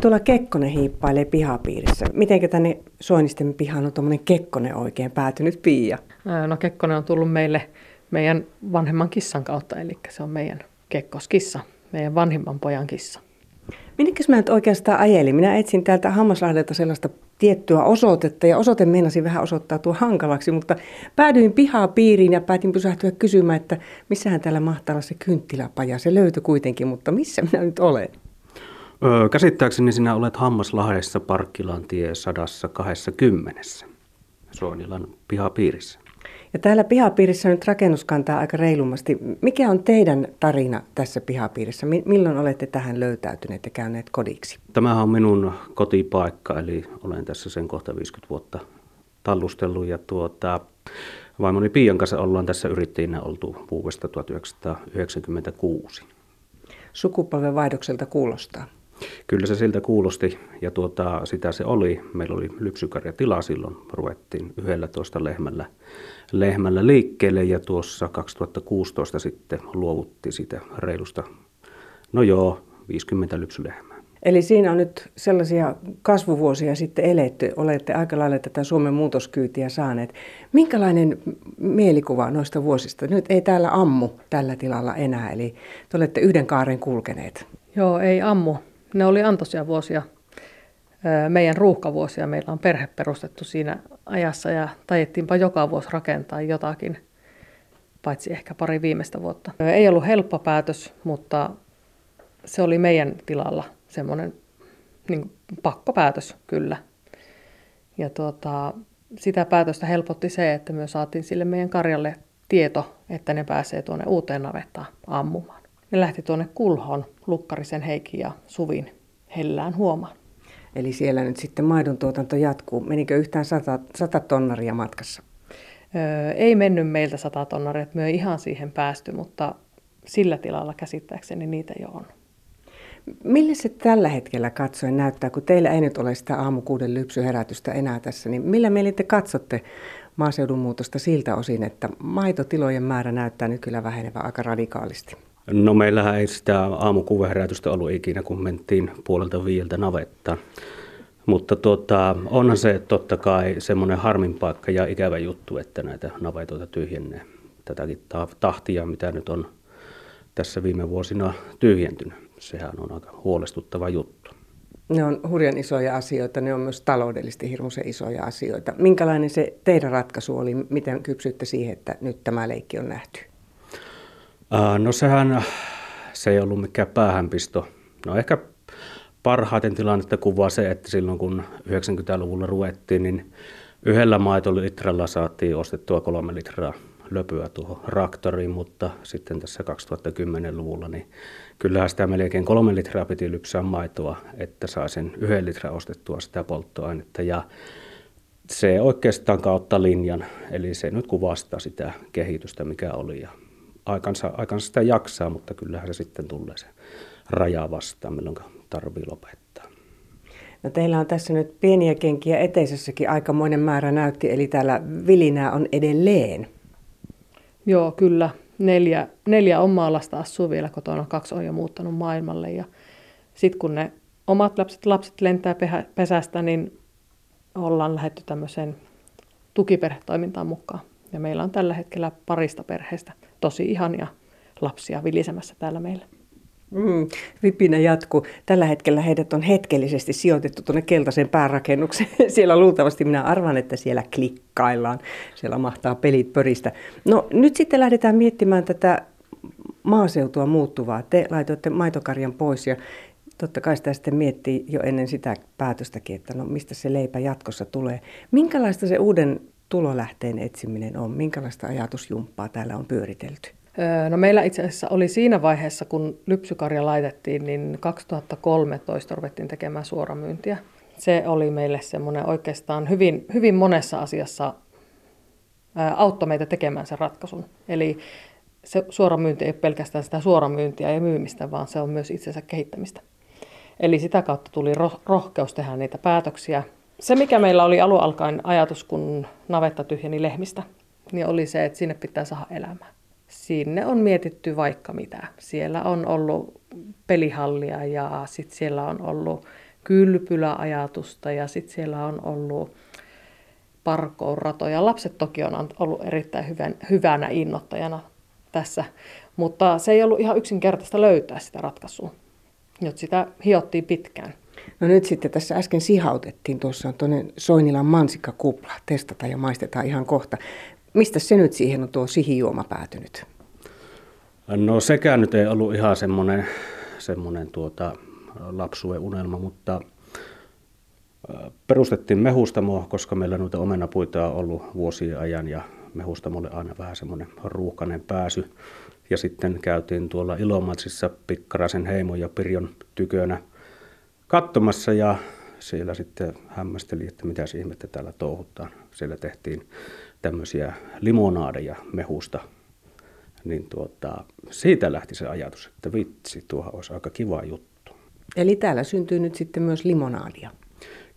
Tuolla Kekkonen hiippailee pihapiirissä. Mitenkä tänne Soinisten pihaan on tuommoinen Kekkonen oikein päätynyt, Pia? No Kekkonen on tullut meille meidän vanhemman kissan kautta, eli se on meidän kekkoskissa, meidän vanhimman pojan kissa. Minnekäs mä nyt oikeastaan ajelin? Minä etsin täältä Hammaslahdelta sellaista tiettyä osoitetta, ja osoite meinasi vähän osoittautua hankalaksi, mutta päädyin pihapiiriin ja päätin pysähtyä kysymään, että missähän täällä mahtaa olla se kynttiläpaja. Se löytyi kuitenkin, mutta missä minä nyt olen? Käsittääkseni sinä olet Hammaslahdessa Parkkilan tie 120. Soinilan pihapiirissä. Ja täällä pihapiirissä nyt rakennus kantaa aika reilummasti. Mikä on teidän tarina tässä pihapiirissä? Milloin olette tähän löytäytyneet ja käyneet kodiksi? Tämähän on minun kotipaikka, eli olen tässä sen kohta 50 vuotta tallustellut. Ja vaimoni Pian kanssa ollaan tässä yrittäjinä oltu vuodesta 1996. Sukupolven vaihdokselta kuulostaa. Kyllä se siltä kuulosti, ja sitä se oli. Meillä oli lypsykarjatila silloin, ruvettiin 11 lehmällä liikkeelle, ja tuossa 2016 sitten luovuttiin sitä reilusta, 50 lypsylehmää. Eli siinä on nyt sellaisia kasvuvuosia sitten eletty, olette aika lailla tätä Suomen muutoskyytiä saaneet. Minkälainen mielikuva noista vuosista? Nyt ei täällä ammu tällä tilalla enää, eli te olette yhden kaaren kulkeneet. Joo, ei ammu. Ne oli antoisia vuosia, meidän ruuhkavuosia. Meillä on perhe perustettu siinä ajassa ja tajettiinpa joka vuosi rakentaa jotakin, paitsi ehkä pari viimeistä vuotta. Ei ollut helppo päätös, mutta se oli meidän tilalla semmoinen niin pakkopäätös kyllä. Ja sitä päätöstä helpotti se, että me saatiin sille meidän karjalle tieto, että ne pääsee tuonne uuteen navettaan ammumaan. Ne lähti tuonne kulhoon, Lukkarisen Heikin ja Suvin hellään huomaan. Eli siellä nyt sitten maidon tuotanto jatkuu. Menikö yhtään 100 tonnaria matkassa? Ei mennyt meiltä 100 tonnaria, että me ei ihan siihen päästy, mutta sillä tilalla käsittääkseni niitä jo on. Mille se tällä hetkellä katsoen näyttää, kun teillä ei nyt ole sitä aamukuuden lypsyherätystä enää tässä, niin millä mielin te katsotte maaseudun muutosta siltä osin, että maitotilojen määrä näyttää nyt kyllä vähenevän aika radikaalisti? No meillähän ei sitä aamukuuveherätystä ollut ikinä, kun mentiin 4:30 navettaan. Mutta onhan se totta kai semmoinen harmin paikka ja ikävä juttu, että näitä navetoita tyhjennee. Tätäkin tahtia, mitä nyt on tässä viime vuosina tyhjentynyt. Sehän on aika huolestuttava juttu. Ne on hurjan isoja asioita, ne on myös taloudellisesti hirmuisen isoja asioita. Minkälainen se teidän ratkaisu oli, miten kypsyitte siihen, että nyt tämä leikki on nähty? No se ei ollut mikään päähänpisto. No ehkä parhaiten tilannetta kuvaa se, että silloin kun 90-luvulla ruvettiin, niin yhdellä maitolitralla saatiin ostettua 3 litraa löpyä tuohon traktoriin, mutta sitten tässä 2010-luvulla, niin kyllähän sitä melkein 3 litraa piti lypsää maitoa, että sai sen 1 litran ostettua sitä polttoainetta. Ja se oikeastaan kautta linjan, eli se nyt kuvastaa sitä kehitystä, mikä oli. Aikansa sitä jaksaa, mutta kyllähän se sitten tulee se raja vastaan, milloin tarvii lopettaa. No teillä on tässä nyt pieniä kenkiä eteisessäkin aikamoinen määrä näytti, eli täällä vilinää on edelleen. Joo, kyllä. 4 omaa lasta asuu vielä kotona, 2 on jo muuttanut maailmalle. Ja sitten kun ne omat lapset lentää pesästä, niin ollaan lähdetty tämmöiseen tukiperhetoimintaan mukaan. Ja meillä on tällä hetkellä parista perheestä tosi ihania lapsia vilisemässä täällä meillä. Vipinä jatkuu. Tällä hetkellä heidät on hetkellisesti sijoitettu tuonne keltaiseen päärakennukseen. Siellä luultavasti minä arvan, että siellä klikkaillaan. Siellä mahtaa pelit pöristä. No nyt sitten lähdetään miettimään tätä maaseutua muuttuvaa. Te laitoitte maitokarjan pois ja totta kai sitä sitten miettii jo ennen sitä päätöstäkin, että no mistä se leipä jatkossa tulee. Minkälaista se uuden tulolähteen etsiminen on? Minkälaista ajatusjumppaa täällä on pyöritelty? No meillä itse asiassa oli siinä vaiheessa, kun lypsykarja laitettiin, niin 2013 ruvettiin tekemään suoramyyntiä. Se oli meille semmoinen oikeastaan hyvin monessa asiassa auttoi meitä tekemään sen ratkaisun. Eli se suoramyynti ei ole pelkästään sitä suoramyyntiä ja myymistä, vaan se on myös itsensä kehittämistä. Eli sitä kautta tuli rohkeus tehdä niitä päätöksiä. Se, mikä meillä oli alun alkaen ajatus, kun navetta tyhjeni lehmistä, niin oli se, että sinne pitää saada elämää. Sinne on mietitty vaikka mitä. Siellä on ollut pelihallia ja sitten siellä on ollut kylpyläajatusta ja sitten siellä on ollut parkouratoja. Lapset toki on ollut erittäin hyvänä innoittajana tässä, mutta se ei ollut ihan yksinkertaista löytää sitä ratkaisua. Nyt sitä hiottiin pitkään. No nyt sitten tässä äsken sihautettiin, tuossa on tuonne Soinilan mansikkakupla, testataan ja maistetaan ihan kohta. Mistä se nyt siihen on tuo sihijuoma päätynyt? No sekään nyt ei ollut ihan semmoinen lapsuuden unelma, mutta perustettiin mehustamo, koska meillä noita omenapuita on ollut vuosien ajan ja mehustamolle aina vähän semmoinen ruuhkainen pääsy. Ja sitten käytiin tuolla Ilomantsissa Pikkaraisen Heimon ja Pirjon tykönä katsomassa ja siellä sitten hämmästeli, että mitä ihmettä täällä touhutaan. Siellä tehtiin tämmöisiä limonaadeja mehusta. Niin siitä lähti se ajatus, että vitsi, tuohan olisi aika kiva juttu. Eli täällä syntyy nyt sitten myös limonaadia.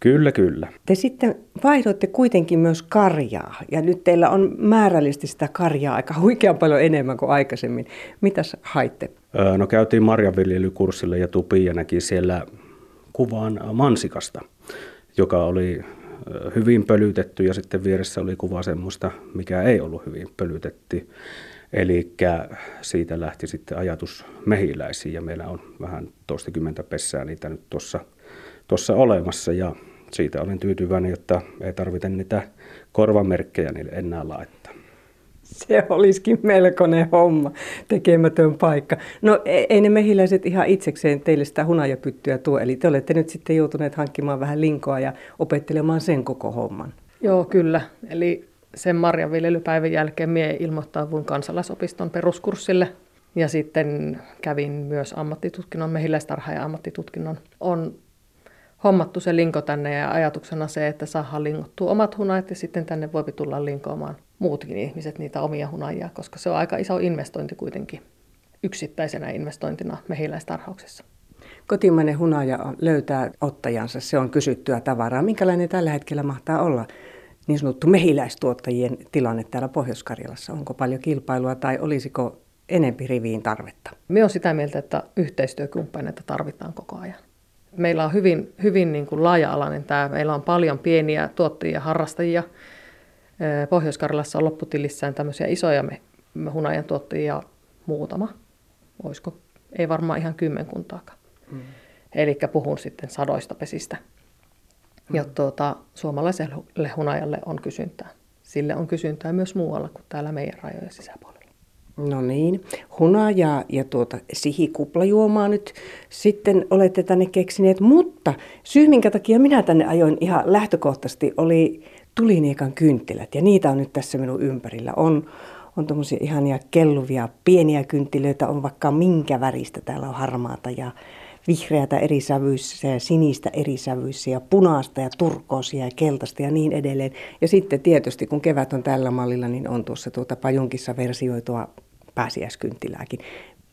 Kyllä, kyllä. Te sitten vaihdoitte kuitenkin myös karjaa, ja nyt teillä on määrällisesti sitä karjaa aika huikean paljon enemmän kuin aikaisemmin. Mitäs haitte? No käytiin marjanviljelykurssille ja Tupia näki siellä kuvan mansikasta, joka oli hyvin pölytetty, ja sitten vieressä oli kuva semmoista, mikä ei ollut hyvin pölytetty. Eli siitä lähti sitten ajatus mehiläisiin, ja meillä on vähän toistakymmentä pessää niitä nyt tuossa olemassa, ja siitä olen tyytyväinen, että ei tarvita niitä korvamerkkejä niille enää laittaa. Se olisikin melkoinen homma, tekemätön paikka. No ei ne mehiläiset ihan itsekseen teille sitä hunajapyttyä tuo, eli te olette nyt sitten joutuneet hankkimaan vähän linkoa ja opettelemaan sen koko homman. Joo, kyllä. Eli sen marjanviljelypäivän jälkeen minä ilmoittauduin kansalaisopiston peruskurssille. Ja sitten kävin myös ammattitutkinnon, mehiläistarha ja ammattitutkinnon. On hommattu se linko tänne ja ajatuksena se, että saadaan lingottua omat hunajat ja sitten tänne voi tulla linkoamaan muutkin ihmiset niitä omia hunajia, koska se on aika iso investointi kuitenkin yksittäisenä investointina mehiläistarhauksessa. Kotimainen hunaja löytää ottajansa, se on kysyttyä tavaraa. Minkälainen tällä hetkellä mahtaa olla niin sanottu mehiläistuottajien tilanne täällä Pohjois-Karjalassa? Onko paljon kilpailua tai olisiko enempi riviin tarvetta? Minä olen sitä mieltä, että yhteistyökumppaneita tarvitaan koko ajan. Meillä on hyvin niin kuin laaja-alainen tämä. Meillä on paljon pieniä tuottajia ja harrastajia. Pohjois-Karjalassa on lopputilissään tämmöisiä isoja hunajan tuottajia muutama. Olisiko? Ei varmaan ihan kymmenkuntaakaan. Mm. Eli puhun sitten sadoista pesistä. Ja suomalaiselle hunajalle on kysyntää. Sille on kysyntää myös muualla kuin täällä meidän rajojen sisäpuolella. No niin, hunajaa ja sihikuplajuomaa nyt sitten olette tänne keksineet, mutta syy minkä takia minä tänne ajoin ihan lähtökohtaisesti oli Tuliniekan kynttilät ja niitä on nyt tässä minun ympärillä. On tommosia ihania kelluvia pieniä kynttilöitä, on vaikka minkä väristä, täällä on harmaata ja vihreätä eri sävyissä ja sinistä eri sävyissä ja punaista ja turkoosia ja keltaista ja niin edelleen. Ja sitten tietysti kun kevät on tällä mallilla, niin on tuossa pajunkissa versioitua pääsiäiskynttilääkin.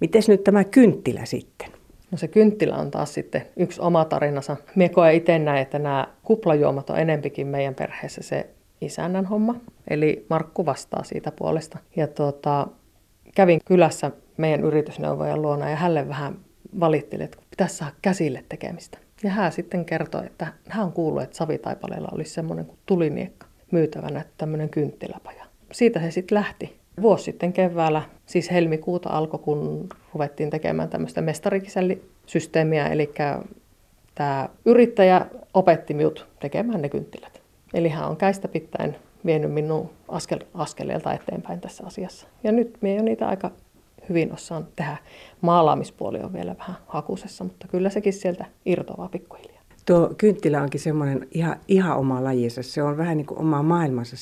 Mites nyt tämä kynttilä sitten? No se kynttilä on taas sitten yksi oma tarinansa. Mie koen itse näin, että nämä kuplajuomat on enempikin meidän perheessä se isännän homma. Eli Markku vastaa siitä puolesta. Ja kävin kylässä meidän yritysneuvojan luona ja hänelle vähän valitteli, että pitäisi saada käsille tekemistä. Ja hän sitten kertoi, että hän on kuullut, että Savitaipaleella olisi semmoinen kuin Tuliniekka myytävänä, tämmöinen kynttiläpaja. Siitä se sitten lähti. Vuosi sitten keväällä, siis helmikuuta alkoi, kun ruvettiin tekemään tämmöistä mestarikisällisysteemiä, eli tämä yrittäjä opetti minut tekemään ne kynttilät. Eli hän on käistä pitäen vienyt minun askeleelta eteenpäin tässä asiassa. Ja nyt minä jo niitä aika hyvin osaan tehdä. Maalaamispuoli on vielä vähän hakusessa, mutta kyllä sekin sieltä irtoaa pikkuhiljaa. Tuo kynttilä onkin semmoinen ihan oma lajinsa. Se on vähän niin kuin oma maailmansa.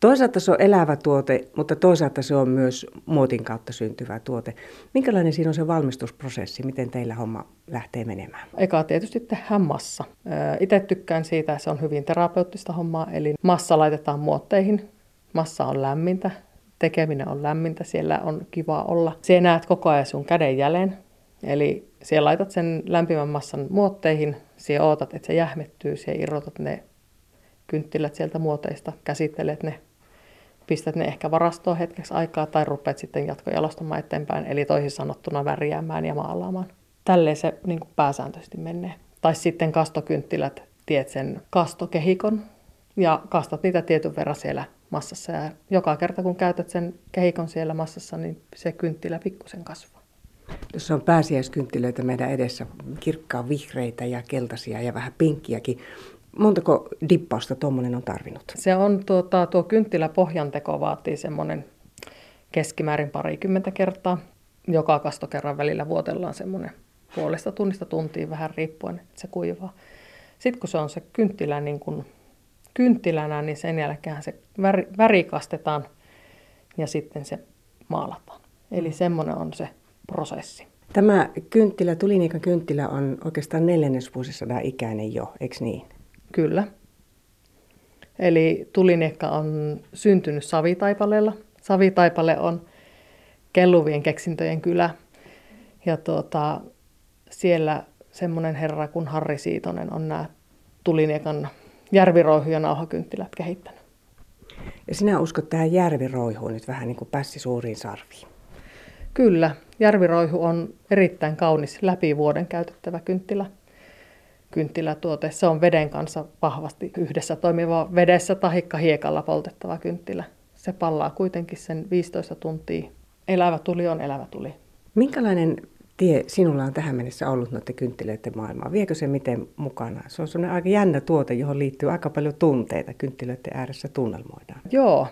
Toisaalta se on elävä tuote, mutta toisaalta se on myös muotin kautta syntyvä tuote. Minkälainen siinä on se valmistusprosessi? Miten teillä homma lähtee menemään? Eka tietysti tehdään massa. Itse tykkään siitä, se on hyvin terapeuttista hommaa. Eli massa laitetaan muotteihin. Massa on lämmintä. Tekeminen on lämmintä, siellä on kiva olla. Sinä näet koko ajan sun käden jäljen, eli sinä laitat sen lämpimän massan muotteihin, sinä ootat, että se jähmettyy, sinä irrotat ne kynttilät sieltä muoteista, käsittelet ne, pistät ne ehkä varastoon hetkeksi aikaa tai rupeat sitten jatkojalostamaan eteenpäin, eli toisin sanottuna värjäämään ja maalaamaan. Tälleen se niin kuin pääsääntöisesti menee. Tai sitten kastokynttilät, tiet sen kastokehikon ja kastat niitä tietyn verran siellä massassa. Ja joka kerta kun käytät sen kehikon siellä massassa, niin se kynttilä pikkusen kasvaa. Tuossa on pääsiäiskynttilöitä meidän edessä, kirkkaan vihreitä ja keltaisia ja vähän pinkkiäkin. Montako dippausta tuommoinen on tarvinnut? Se on tuo kynttiläpohjanteko vaatii semmoinen keskimäärin 20 kertaa. Joka kastokerran välillä vuotellaan semmoinen puolesta tunnista tuntiin vähän riippuen, että se kuivaa. Sitten kun se on se kynttilä niin kuin kynttilänä, niin sen jälkeen se värikastetaan ja sitten se maalataan. Eli semmoinen on se prosessi. Tämä kynttilä, Tuliniikan kynttilä, on oikeastaan 4. vuosisadan ikäinen jo, eikö niin? Kyllä. Eli Tuliniekka on syntynyt Savitaipaleella. Savitaipale on kelluvien keksintöjen kylä. Ja siellä semmoinen herra kuin Harri Siitonen on nämä Tuliniekan järviroihu- ja nauhakynttilät kehittänyt. Ja sinä uskot tähän järviroihuun nyt vähän niin kuin pässi suuriin sarviin? Kyllä. Järviroihu on erittäin kaunis läpi vuoden käytettävä kynttilätuote. Se on veden kanssa vahvasti yhdessä toimiva vedessä tahikka hiekalla poltettava kynttilä. Se pallaa kuitenkin sen 15 tuntia. Elävä tuli on elävä tuli. Minkälainen tie sinulla on tähän mennessä ollut noiden kynttilöiden maailmaan? Viekö se miten mukana? Se on sellainen aika jännä tuote, johon liittyy aika paljon tunteita. Kynttilöiden ääressä tunnelmoidaan. Joo,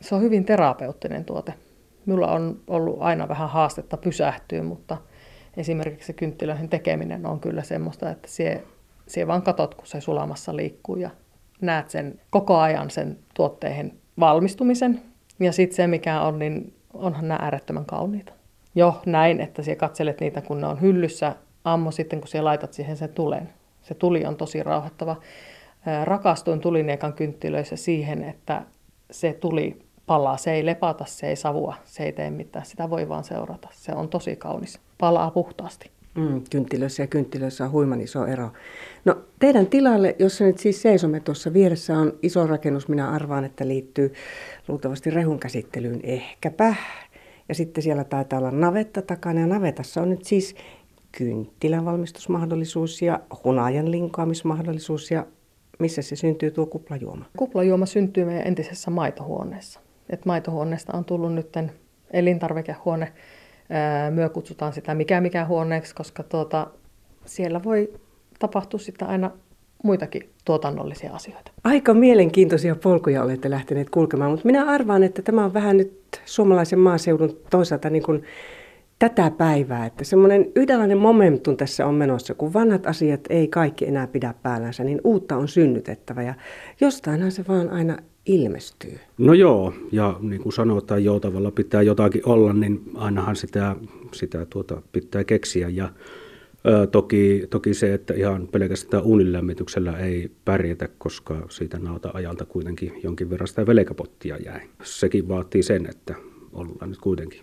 se on hyvin terapeuttinen tuote. Minulla on ollut aina vähän haastetta pysähtyä, mutta esimerkiksi kynttilöiden tekeminen on kyllä semmoista, että sie vaan katot, kun se sulamassa liikkuu ja näet sen koko ajan sen tuotteen valmistumisen. Ja sitten se, mikä on, niin onhan nämä äärettömän kauniita. Jo näin, että sinä katselet niitä, kun ne on hyllyssä, ammo sitten, kun sinä laitat siihen sen tulen. Se tuli on tosi rauhoittava. Rakastuin Tuliniekan kynttilöissä siihen, että se tuli palaa. Se ei lepata, se ei savua, se ei tee mitään. Sitä voi vaan seurata. Se on tosi kaunis. Palaa puhtaasti. Kynttilössä ja kynttilössä on huiman iso ero. No teidän tilalle, jossa nyt siis seisomme tuossa vieressä, on iso rakennus. Minä arvaan, että liittyy luultavasti rehun käsittelyyn ehkäpä. Ja sitten siellä taitaa olla navetta takana. Ja navetassa on nyt siis kynttilän valmistusmahdollisuus ja hunajan linkoamismahdollisuus. Ja missä se syntyy tuo kuplajuoma? Kuplajuoma syntyy meidän entisessä maitohuoneessa. Et maitohuoneesta on tullut nyt elintarvikehuone. Myö kutsutaan sitä mikä huoneeksi, koska siellä voi tapahtua sitä aina muitakin tuotannollisia asioita. Aika mielenkiintoisia polkuja olette lähteneet kulkemaan, mutta minä arvaan, että tämä on vähän nyt suomalaisen maaseudun toisaalta niin kuin tätä päivää, että semmoinen yhdenlainen momentum tässä on menossa, kun vanhat asiat ei kaikki enää pidä päällänsä, niin uutta on synnytettävä ja jostainhan se vaan aina ilmestyy. No joo, ja niin kuin sanotaan, joutavalla pitää jotakin olla, niin ainahan sitä pitää keksiä. Ja toki se, että ihan pelkästään uunilämmityksellä ei pärjätä, koska siitä nautaajalta kuitenkin jonkin verran sitä velkapottia jäi. Sekin vaatii sen, että ollaan nyt kuitenkin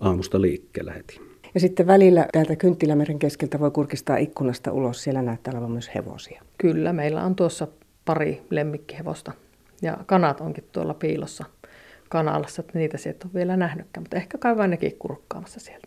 aamusta liikkeellä heti. Ja sitten välillä täältä Kynttilämeren keskeltä voi kurkistaa ikkunasta ulos, siellä näyttää olevan myös hevosia. Kyllä, meillä on tuossa pari lemmikkihevosta. Ja kanat onkin tuolla piilossa kanalassa, että niitä sieltä on vielä nähnytkään, mutta ehkä käydään nekin kurkkaamassa sieltä.